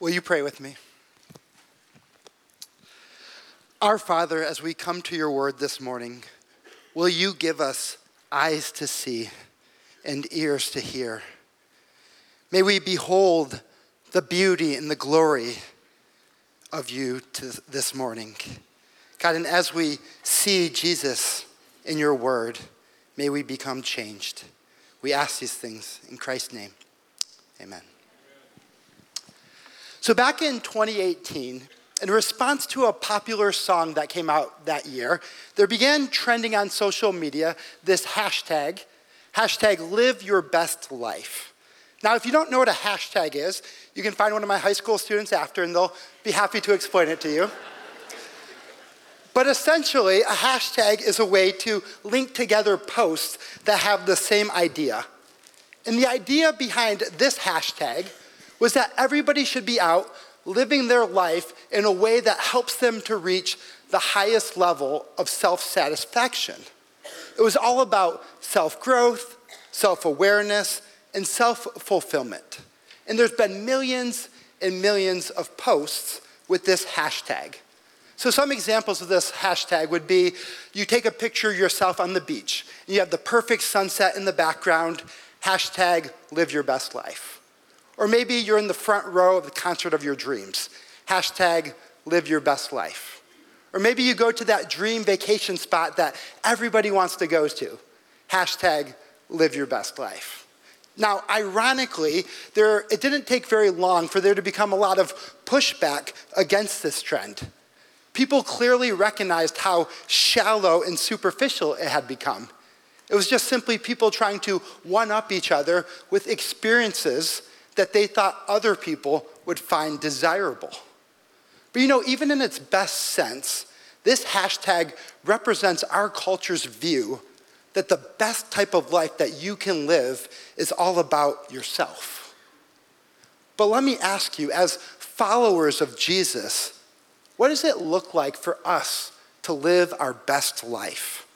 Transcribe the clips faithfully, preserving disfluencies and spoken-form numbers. Will you pray with me? Our Father, as we come to your word this morning, will you give us eyes to see and ears to hear? May we behold the beauty and the glory of you to this morning. God, and as we see Jesus in your word, may we become changed. We ask these things in Christ's name. Amen. So back in twenty eighteen, in response to a popular song that came out that year, there began trending on social media this hashtag, hashtag live your best life. Now, if you don't know what a hashtag is, you can find one of my high school students after and they'll be happy to explain it to you. But essentially, a hashtag is a way to link together posts that have the same idea. And the idea behind this hashtag was that everybody should be out living their life in a way that helps them to reach the highest level of self-satisfaction. It was all about self-growth, self-awareness, and self-fulfillment. And there's been millions and millions of posts with this hashtag. So some examples of this hashtag would be, you take a picture of yourself on the beach, and you have the perfect sunset in the background, hashtag live your best life. Or maybe you're in the front row of the concert of your dreams, hashtag live your best life. Or maybe you go to that dream vacation spot that everybody wants to go to, hashtag live your best life. Now, ironically, there, it didn't take very long for there to become a lot of pushback against this trend. People clearly recognized how shallow and superficial it had become. It was just simply people trying to one-up each other with experiences that they thought other people would find desirable. But you know, even in its best sense, this hashtag represents our culture's view that the best type of life that you can live is all about yourself. But let me ask you, as followers of Jesus, what does it look like for us to live our best life?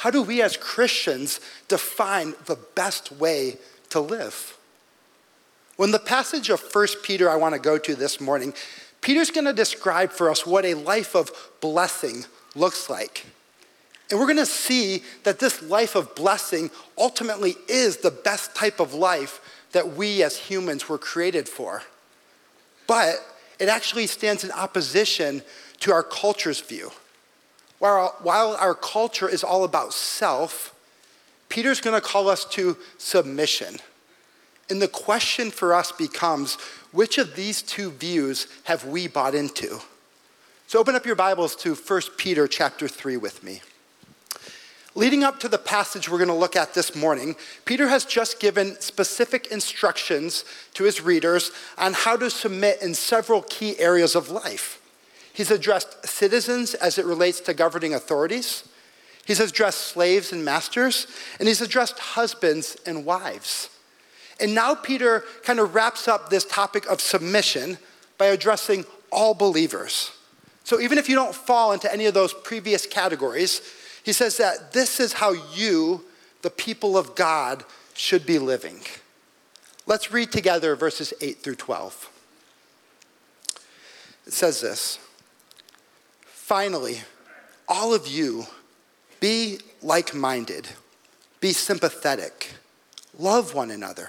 How do we as Christians define the best way to live? Well, in the passage of First Peter I want to go to this morning, Peter's going to describe for us what a life of blessing looks like. And we're going to see that this life of blessing ultimately is the best type of life that we as humans were created for. But it actually stands in opposition to our culture's view. While, while our culture is all about self, Peter's going to call us to submission. And the question for us becomes, which of these two views have we bought into? So open up your Bibles to First Peter chapter three with me. Leading up to the passage we're going to look at this morning, Peter has just given specific instructions to his readers on how to submit in several key areas of life. He's addressed citizens as it relates to governing authorities. He's addressed slaves and masters, and he's addressed husbands and wives. And now Peter kind of wraps up this topic of submission by addressing all believers. So even if you don't fall into any of those previous categories, he says that this is how you, the people of God, should be living. Let's read together verses eight through twelve. It says this: finally, all of you, be like-minded, be sympathetic, love one another,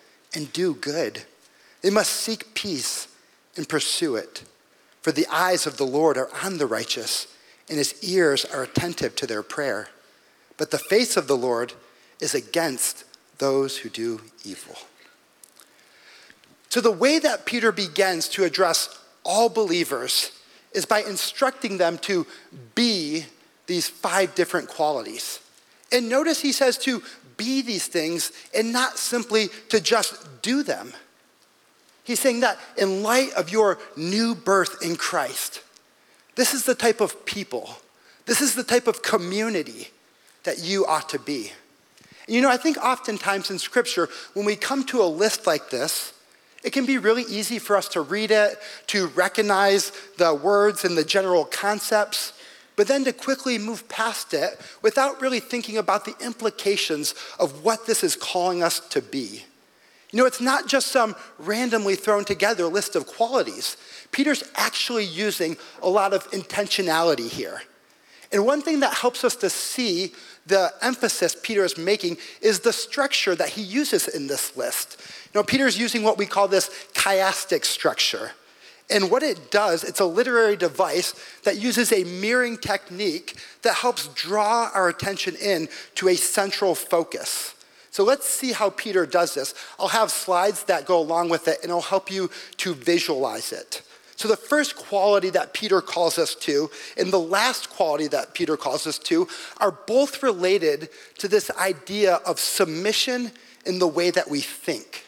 and do good. They must seek peace and pursue it. For the eyes of the Lord are on the righteous, and his ears are attentive to their prayer. But the face of the Lord is against those who do evil. So the way that Peter begins to address all believers is by instructing them to be these five different qualities. And notice he says to be these things and not simply to just do them. He's saying that in light of your new birth in Christ, this is the type of people, this is the type of community that you ought to be. And you know, I think oftentimes in Scripture, when we come to a list like this, it can be really easy for us to read it, to recognize the words and the general concepts, but then to quickly move past it without really thinking about the implications of what this is calling us to be. You know, it's not just some randomly thrown together list of qualities. Peter's actually using a lot of intentionality here. And one thing that helps us to see the emphasis Peter is making is the structure that he uses in this list. You know, Peter's using what we call this chiastic structure. And what it does, it's a literary device that uses a mirroring technique that helps draw our attention in to a central focus. So let's see how Peter does this. I'll have slides that go along with it, and it'll help you to visualize it. So the first quality that Peter calls us to and the last quality that Peter calls us to are both related to this idea of submission in the way that we think.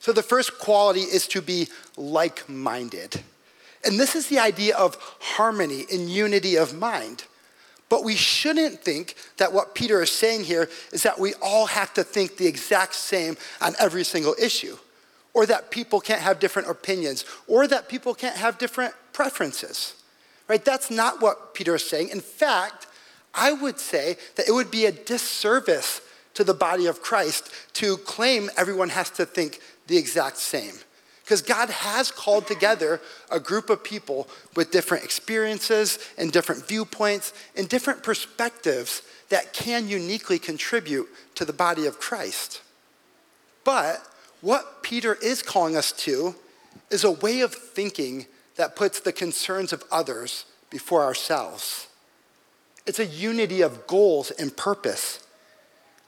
So the first quality is to be like-minded. And this is the idea of harmony and unity of mind. But we shouldn't think that what Peter is saying here is that we all have to think the exact same on every single issue, or that people can't have different opinions, or that people can't have different preferences, right? That's not what Peter is saying. In fact, I would say that it would be a disservice to the body of Christ to claim everyone has to think the exact same, because God has called together a group of people with different experiences and different viewpoints and different perspectives that can uniquely contribute to the body of Christ. But what Peter is calling us to is a way of thinking that puts the concerns of others before ourselves. It's a unity of goals and purpose.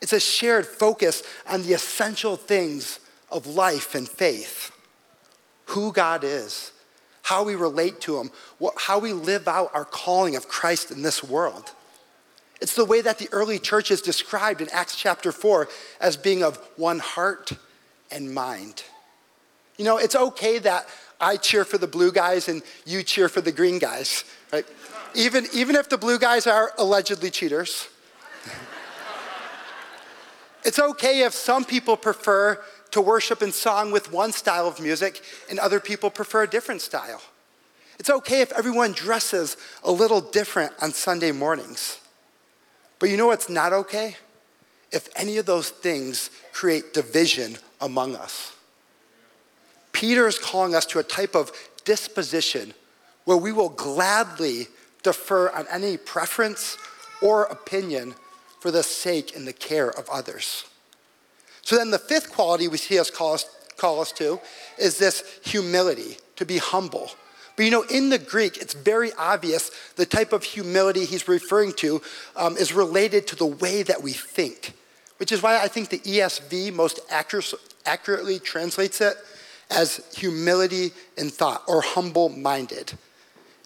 It's a shared focus on the essential things of life and faith. Who God is, how we relate to him, what, how we live out our calling of Christ in this world. It's the way that the early church is described in Acts chapter four as being of one heart and mind. You know, it's okay that I cheer for the blue guys and you cheer for the green guys, right? Even, even if the blue guys are allegedly cheaters. It's okay if some people prefer to worship in song with one style of music and other people prefer a different style. It's okay if everyone dresses a little different on Sunday mornings. But you know what's not okay? If any of those things create division among us. Peter is calling us to a type of disposition where we will gladly defer on any preference or opinion for the sake and the care of others. So then the fifth quality we see us call, us call us to is this humility, to be humble. But you know, in the Greek, it's very obvious the type of humility he's referring to um, is related to the way that we think, which is why I think the E S V most accurate, accurately translates it as humility in thought, or humble-minded.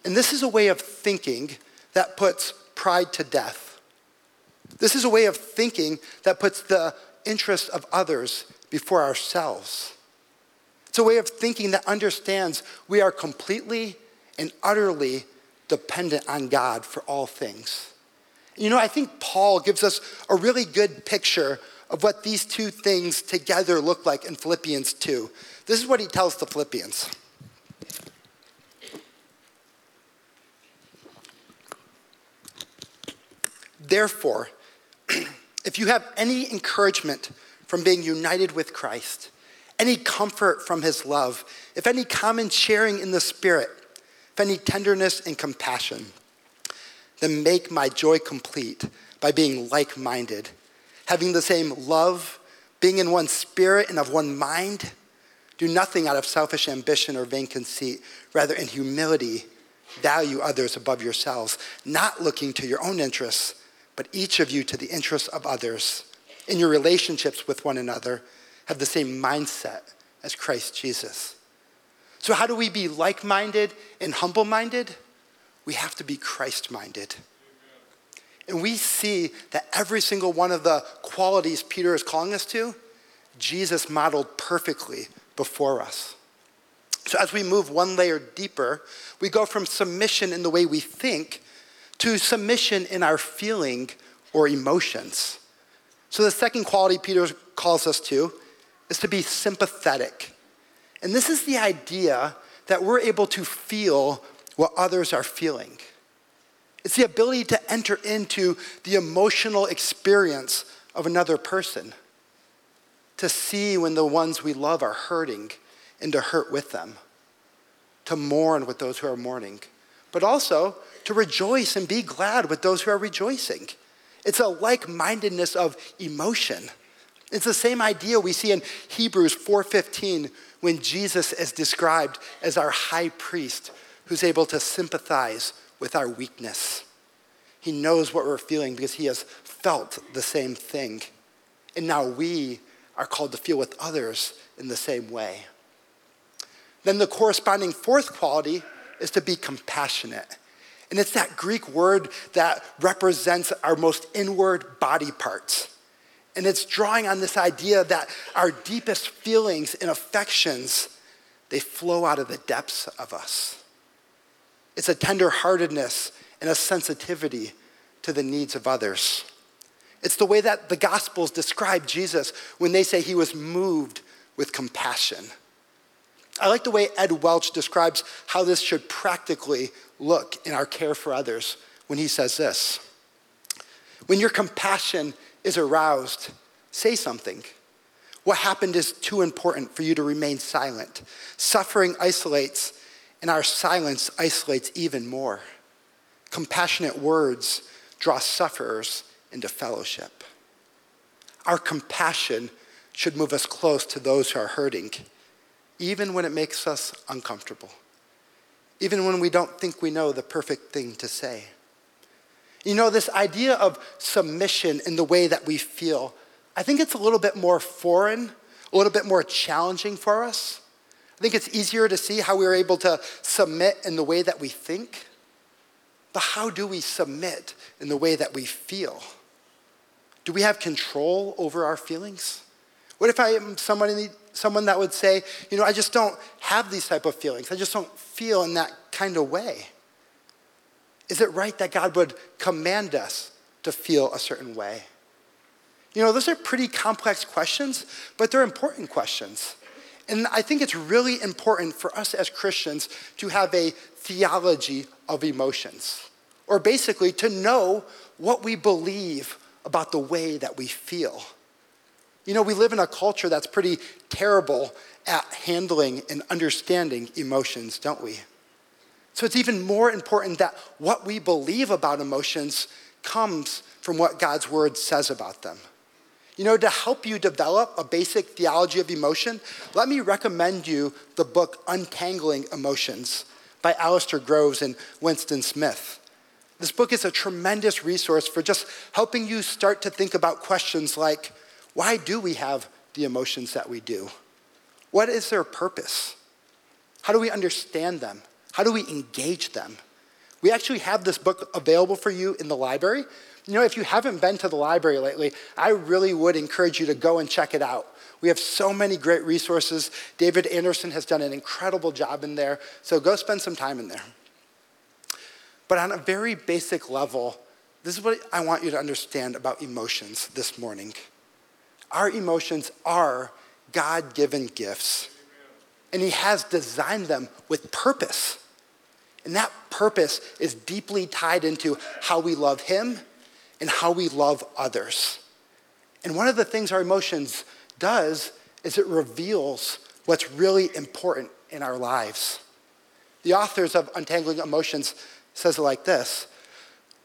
And this is a way of thinking that puts pride to death. This is a way of thinking that puts the interests of others before ourselves. It's a way of thinking that understands we are completely and utterly dependent on God for all things. You know, I think Paul gives us a really good picture of what these two things together look like in Philippians two. This is what he tells the Philippians. Therefore, if you have any encouragement from being united with Christ, any comfort from his love, if any common sharing in the Spirit, if any tenderness and compassion, then make my joy complete by being like-minded, having the same love, being in one spirit and of one mind. Do nothing out of selfish ambition or vain conceit, rather in humility, value others above yourselves, not looking to your own interests, but each of you to the interests of others. In your relationships with one another, have the same mindset as Christ Jesus. So how do we be like-minded and humble-minded? We have to be Christ-minded. And we see that every single one of the qualities Peter is calling us to, Jesus modeled perfectly before us. So as we move one layer deeper, we go from submission in the way we think to submission in our feeling or emotions. So the second quality Peter calls us to is to be sympathetic. And this is the idea that we're able to feel what others are feeling. It's the ability to enter into the emotional experience of another person, to see when the ones we love are hurting and to hurt with them, to mourn with those who are mourning, but also to rejoice and be glad with those who are rejoicing. It's a like-mindedness of emotion. It's the same idea we see in Hebrews four fifteen when Jesus is described as our high priest who's able to sympathize with our weakness. He knows what we're feeling because he has felt the same thing. And now we are called to feel with others in the same way. Then the corresponding fourth quality is to be compassionate. And it's that Greek word that represents our most inward body parts. And it's drawing on this idea that our deepest feelings and affections, they flow out of the depths of us. It's a tender-heartedness and a sensitivity to the needs of others. It's the way that the Gospels describe Jesus when they say he was moved with compassion. I like the way Ed Welch describes how this should practically look in our care for others when he says this. When your compassion is aroused, say something. What happened is too important for you to remain silent. Suffering isolates, and our silence isolates even more. Compassionate words draw sufferers into fellowship. Our compassion should move us close to those who are hurting, even when it makes us uncomfortable, even when we don't think we know the perfect thing to say. You know, this idea of submission in the way that we feel, I think it's a little bit more foreign, a little bit more challenging for us. I think it's easier to see how we're able to submit in the way that we think. But how do we submit in the way that we feel? Do we have control over our feelings? What if I am somebody, someone that would say, you know, I just don't have these type of feelings. I just don't feel in that kind of way. Is it right that God would command us to feel a certain way? You know, those are pretty complex questions, but they're important questions. And I think it's really important for us as Christians to have a theology of emotions, or basically to know what we believe about the way that we feel. You know, we live in a culture that's pretty terrible at handling and understanding emotions, don't we? So it's even more important that what we believe about emotions comes from what God's word says about them. You know, to help you develop a basic theology of emotion, let me recommend you the book Untangling Emotions by Alistair Groves and Winston Smith. This book is a tremendous resource for just helping you start to think about questions like, why do we have the emotions that we do? What is their purpose? How do we understand them? How do we engage them? We actually have this book available for you in the library. You know, if you haven't been to the library lately, I really would encourage you to go and check it out. We have so many great resources. David Anderson has done an incredible job in there, so go spend some time in there. But on a very basic level, this is what I want you to understand about emotions this morning. Our emotions are God-given gifts, and he has designed them with purpose. And that purpose is deeply tied into how we love him and how we love others. And one of the things our emotions does is it reveals what's really important in our lives. The authors of Untangling Emotions says it like this: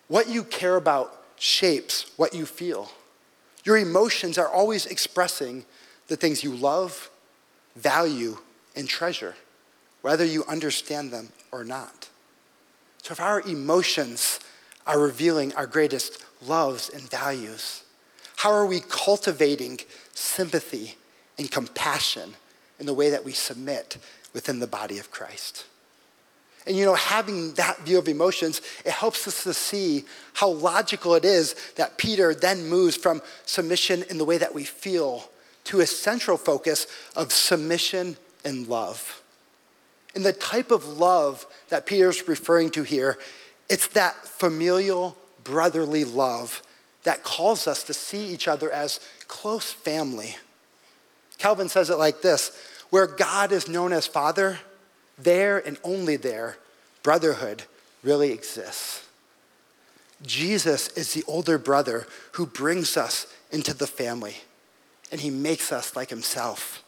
what you care about shapes what you feel. Your emotions are always expressing the things you love, value, and treasure, whether you understand them or not. So if our emotions are revealing our greatest loves and values, how are we cultivating sympathy and compassion in the way that we submit within the body of Christ? And you know, having that view of emotions, it helps us to see how logical it is that Peter then moves from submission in the way that we feel to a central focus of submission and love. And the type of love that Peter's referring to here, it's that familial, brotherly love that calls us to see each other as close family. Calvin says it like this: where God is known as Father, there and only there, brotherhood really exists. Jesus is the older brother who brings us into the family, and he makes us like himself.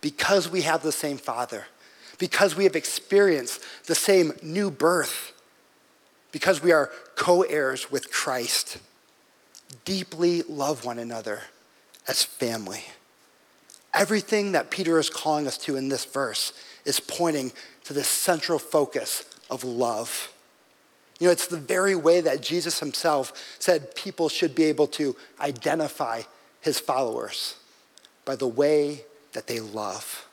Because we have the same Father, because we have experienced the same new birth, because we are co-heirs with Christ, deeply love one another as family. Everything that Peter is calling us to in this verse is pointing to this central focus of love. You know, it's the very way that Jesus himself said people should be able to identify his followers, by the way that they love.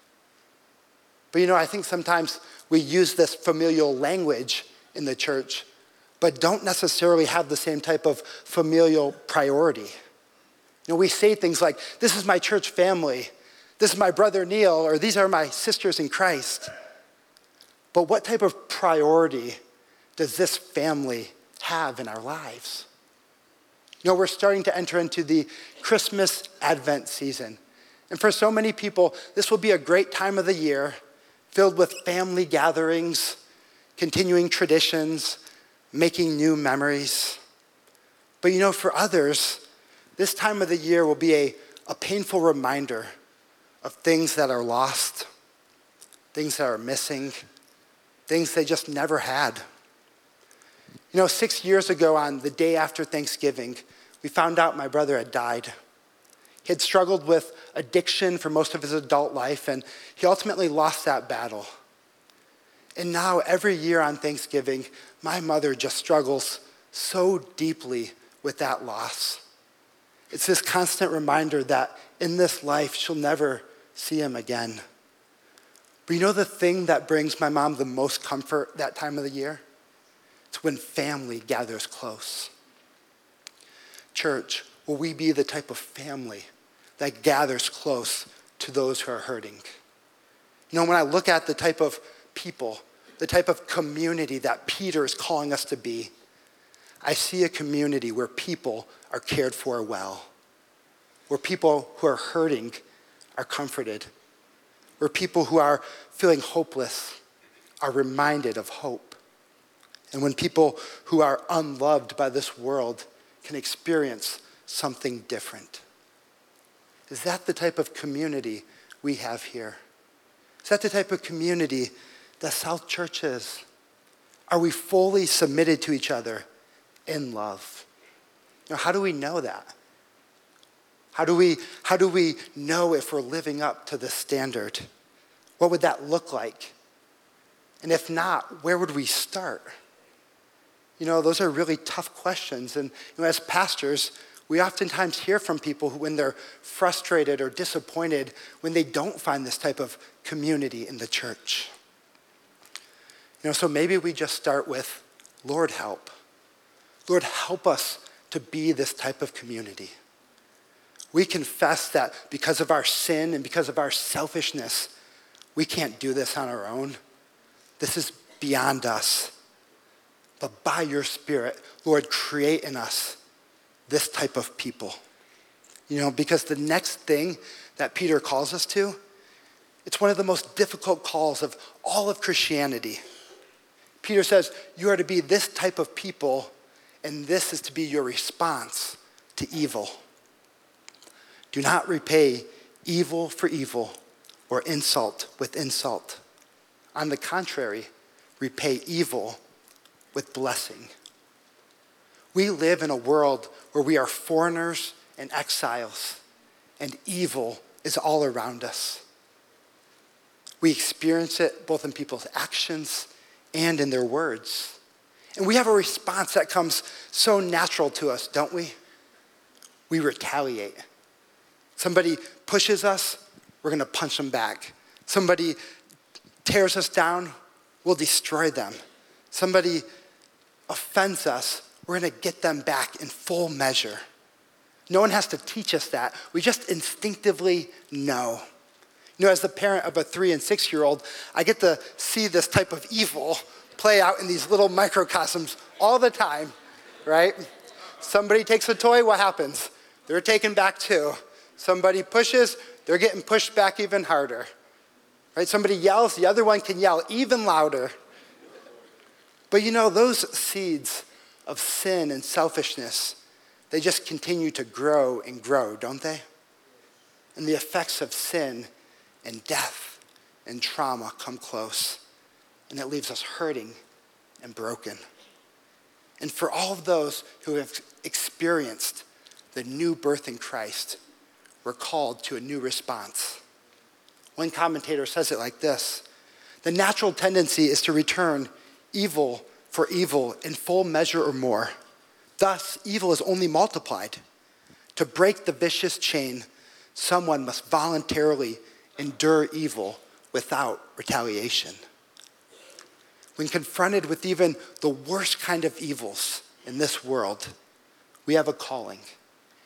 But you know, I think sometimes we use this familial language in the church, but don't necessarily have the same type of familial priority. You know, we say things like, this is my church family, this is my brother Neil, or these are my sisters in Christ. But what type of priority does this family have in our lives? You know, we're starting to enter into the Christmas Advent season. And for so many people, this will be a great time of the year, filled with family gatherings, continuing traditions, making new memories. But you know, for others, this time of the year will be a, a painful reminder of things that are lost, things that are missing, things they just never had. You know, six years ago on the day after Thanksgiving, we found out my brother had died. He had struggled with addiction for most of his adult life, and he ultimately lost that battle. And now every year on Thanksgiving, my mother just struggles so deeply with that loss. It's this constant reminder that in this life, she'll never see him again. But you know the thing that brings my mom the most comfort that time of the year? It's when family gathers close. Church, will we be the type of family that gathers close to those who are hurting? You know, when I look at the type of people, the type of community that Peter is calling us to be, I see a community where people are cared for well, where people who are hurting are comforted, where people who are feeling hopeless are reminded of hope, and when people who are unloved by this world can experience something different. Is that the type of community we have here? Is that the type of community that South Church is? Are we fully submitted to each other in love? Now, how do we know that? How do we, how do we know if we're living up to the standard? What would that look like? And if not, where would we start? You know, those are really tough questions. And you know, as pastors, we oftentimes hear from people who, when they're frustrated or disappointed, when they don't find this type of community in the church. You know, so maybe we just start with, Lord, help. Lord, help us to be this type of community. We confess that because of our sin and because of our selfishness, we can't do this on our own. This is beyond us. But by your Spirit, Lord, create in us this type of people. You know, because the next thing that Peter calls us to, it's one of the most difficult calls of all of Christianity. Peter says, you are to be this type of people, and this is to be your response to evil. Do not repay evil for evil or insult with insult. On the contrary, repay evil with blessing. We live in a world where we are foreigners and exiles, and evil is all around us. We experience it both in people's actions and in their words. And we have a response that comes so natural to us, don't we? We retaliate. Somebody pushes us, we're going to punch them back. Somebody tears us down, we'll destroy them. Somebody offends us, we're going to get them back in full measure. No one has to teach us that. We just instinctively know. You know, as the parent of a three and six-year-old, I get to see this type of evil play out in these little microcosms all the time, right? Somebody takes a toy, what happens? They're taken back too. Somebody pushes, they're getting pushed back even harder, right? Somebody yells, the other one can yell even louder. But you know, those seeds of sin and selfishness, they just continue to grow and grow, don't they? And the effects of sin and death and trauma come close, and it leaves us hurting and broken. And for all of those who have experienced the new birth in Christ, we're called to a new response. One commentator says it like this: the natural tendency is to return evil for evil in full measure or more. Thus, evil is only multiplied. To break the vicious chain, someone must voluntarily endure evil without retaliation. When confronted with even the worst kind of evils in this world, we have a calling.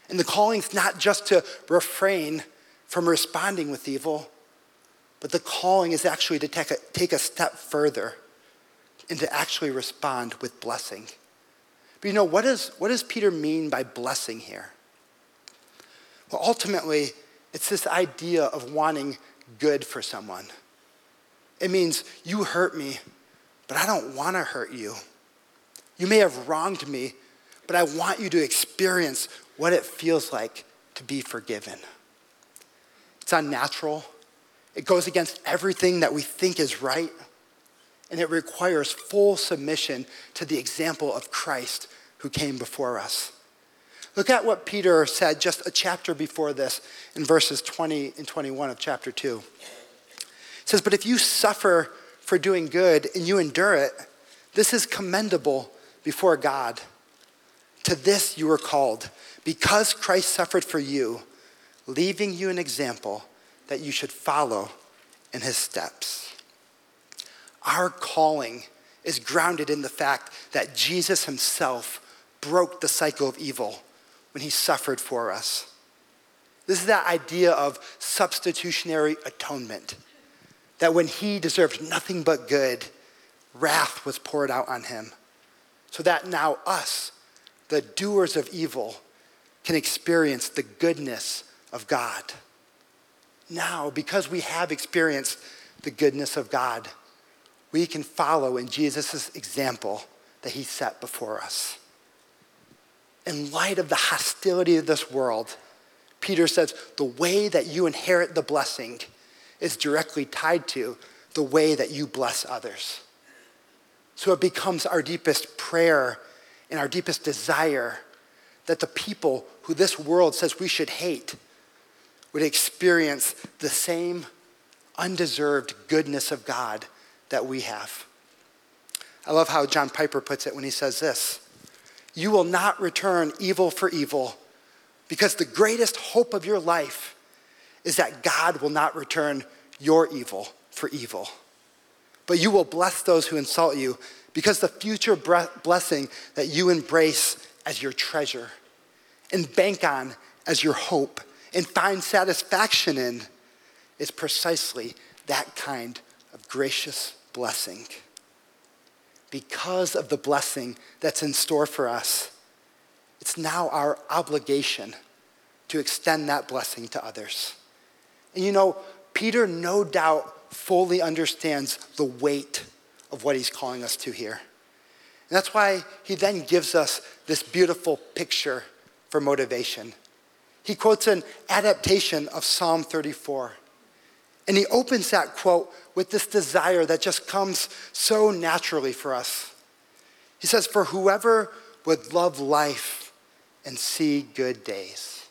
And the calling's not just to refrain from responding with evil, but the calling is actually to take a, take a step further and to actually respond with blessing. But you know, what, is, what does Peter mean by blessing here? Well, ultimately, it's this idea of wanting good for someone. It means you hurt me, but I don't want to hurt you. You may have wronged me, but I want you to experience what it feels like to be forgiven. It's unnatural. It goes against everything that we think is right. And it requires full submission to the example of Christ who came before us. Look at what Peter said just a chapter before this in verses twenty and twenty-one of chapter two. It says, "But if you suffer for doing good and you endure it, this is commendable before God. To this you were called, because Christ suffered for you, leaving you an example that you should follow in his steps." Our calling is grounded in the fact that Jesus himself broke the cycle of evil when he suffered for us. This is that idea of substitutionary atonement, that when he deserved nothing but good, wrath was poured out on him, so that now us, the doers of evil, can experience the goodness of God. Now, because we have experienced the goodness of God, we can follow in Jesus' example that he set before us. In light of the hostility of this world, Peter says the way that you inherit the blessing is directly tied to the way that you bless others. So it becomes our deepest prayer and our deepest desire that the people who this world says we should hate would experience the same undeserved goodness of God that we have. I love how John Piper puts it when he says this: "You will not return evil for evil, because the greatest hope of your life is that God will not return your evil for evil. But you will bless those who insult you, because the future blessing that you embrace as your treasure and bank on as your hope and find satisfaction in is precisely that kind of gracious blessing." Because of the blessing that's in store for us, it's now our obligation to extend that blessing to others. And you know, Peter no doubt fully understands the weight of what he's calling us to here. And that's why he then gives us this beautiful picture for motivation. He quotes an adaptation of Psalm thirty-four. And he opens that quote with this desire that just comes so naturally for us. He says, "For whoever would love life and see good days."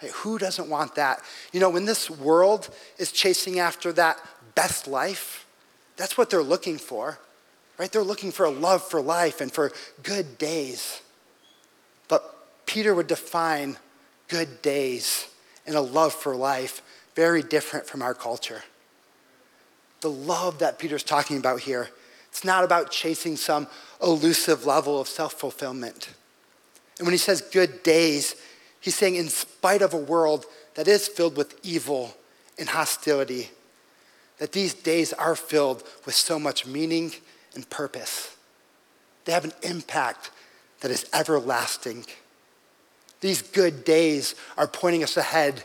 Hey, who doesn't want that? You know, when this world is chasing after that best life, that's what they're looking for, right? They're looking for a love for life and for good days. But Peter would define good days and a love for life very different from our culture. The love that Peter's talking about here, it's not about chasing some elusive level of self-fulfillment. And when he says good days, he's saying in spite of a world that is filled with evil and hostility, that these days are filled with so much meaning and purpose. They have an impact that is everlasting. These good days are pointing us ahead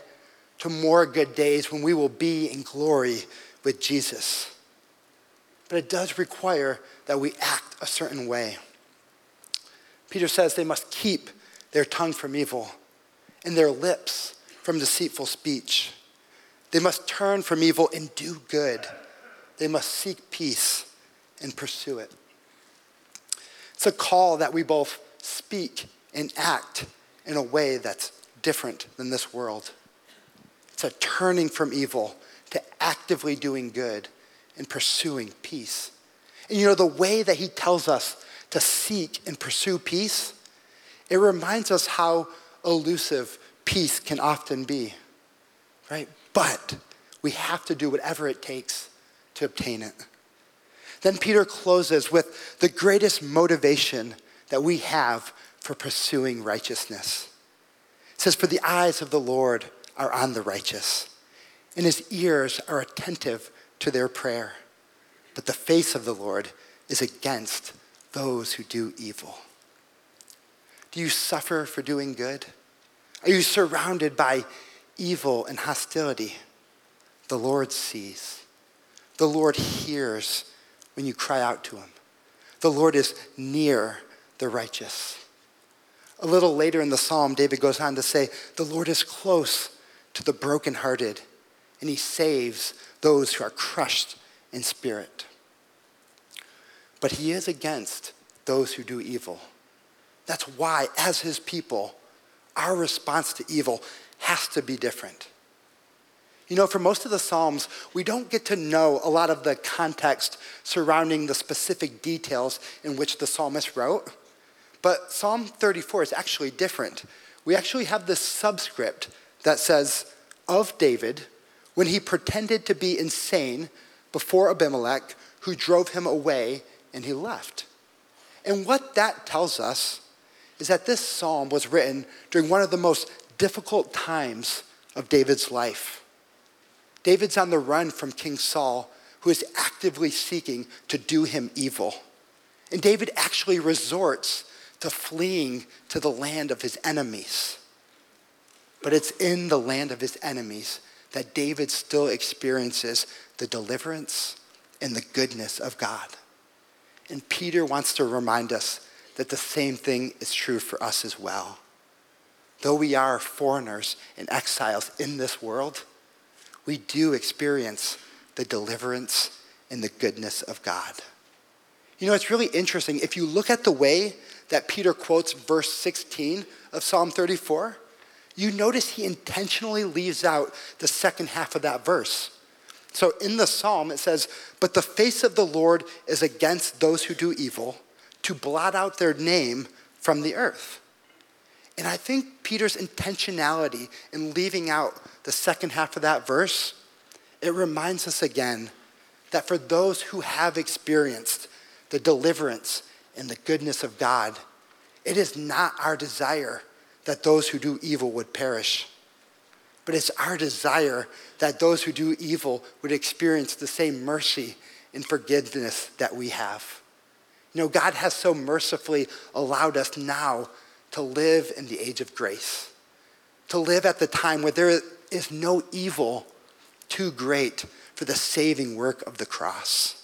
to more good days when we will be in glory with Jesus. But it does require that we act a certain way. Peter says they must keep their tongue from evil and their lips from deceitful speech. They must turn from evil and do good. They must seek peace and pursue it. It's a call that we both speak and act in a way that's different than this world. It's a turning from evil to actively doing good and pursuing peace. And you know, the way that he tells us to seek and pursue peace, it reminds us how elusive peace can often be, right? But we have to do whatever it takes to obtain it. Then Peter closes with the greatest motivation that we have for pursuing righteousness. It says, "For the eyes of the Lord are on the righteous, and his ears are attentive to their prayer. But the face of the Lord is against those who do evil." Do you suffer for doing good? Are you surrounded by evil and hostility? The Lord sees. The Lord hears when you cry out to him. The Lord is near the righteous. A little later in the psalm, David goes on to say, the Lord is close to the brokenhearted, and he saves those who are crushed in spirit. But he is against those who do evil. That's why, as his people, our response to evil has to be different. You know, for most of the Psalms, we don't get to know a lot of the context surrounding the specific details in which the psalmist wrote, but Psalm thirty-four is actually different. We actually have this subscript that says, of David, when he pretended to be insane before Abimelech, who drove him away and he left. And what that tells us is that this psalm was written during one of the most difficult times of David's life. David's on the run from King Saul, who is actively seeking to do him evil. And David actually resorts to fleeing to the land of his enemies. But it's in the land of his enemies that David still experiences the deliverance and the goodness of God. And Peter wants to remind us that the same thing is true for us as well. Though we are foreigners and exiles in this world, we do experience the deliverance and the goodness of God. You know, it's really interesting. If you look at the way that Peter quotes verse sixteen of Psalm thirty-four, you notice he intentionally leaves out the second half of that verse. So in the psalm, it says, "But the face of the Lord is against those who do evil, to blot out their name from the earth." And I think Peter's intentionality in leaving out the second half of that verse, it reminds us again that for those who have experienced the deliverance and the goodness of God, it is not our desire that those who do evil would perish. But it's our desire that those who do evil would experience the same mercy and forgiveness that we have. You know, God has so mercifully allowed us now to live in the age of grace, to live at the time where there is no evil too great for the saving work of the cross.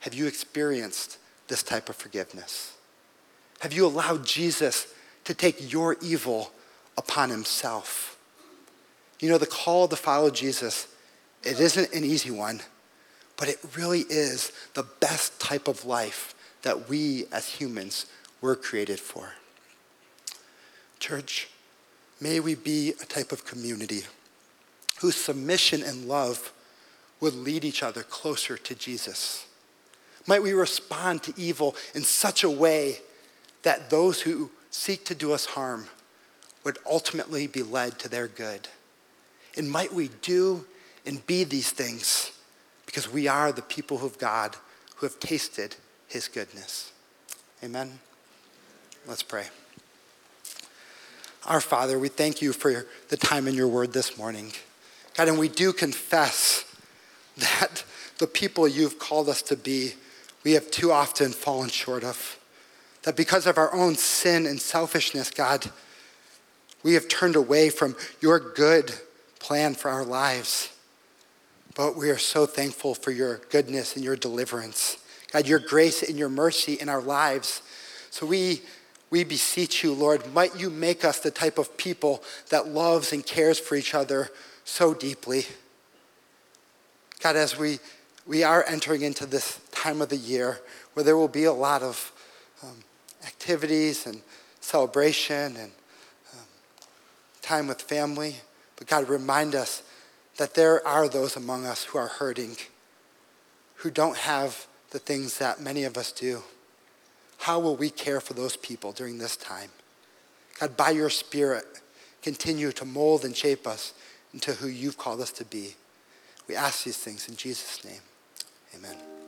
Have you experienced this type of forgiveness? Have you allowed Jesus to take your evil upon himself? You know, the call to follow Jesus, it isn't an easy one, but it really is the best type of life that we as humans were created for. Church, may we be a type of community whose submission and love would lead each other closer to Jesus. Might we respond to evil in such a way that those who seek to do us harm would ultimately be led to their good. And might we do and be these things because we are the people of God who have tasted his goodness. Amen. Let's pray. Our Father, we thank you for the time in your word this morning. God, and we do confess that the people you've called us to be, we have too often fallen short of. That because of our own sin and selfishness, God, we have turned away from your good plan for our lives. But we are so thankful for your goodness and your deliverance. God, your grace and your mercy in our lives. So we we beseech you, Lord, might you make us the type of people that loves and cares for each other so deeply. God, as we, we are entering into this time of the year where there will be a lot of um, activities and celebration and um, time with family, but God, remind us that there are those among us who are hurting, who don't have the things that many of us do. How will we care for those people during this time? God, by your Spirit, continue to mold and shape us into who you've called us to be. We ask these things in Jesus' name. Amen.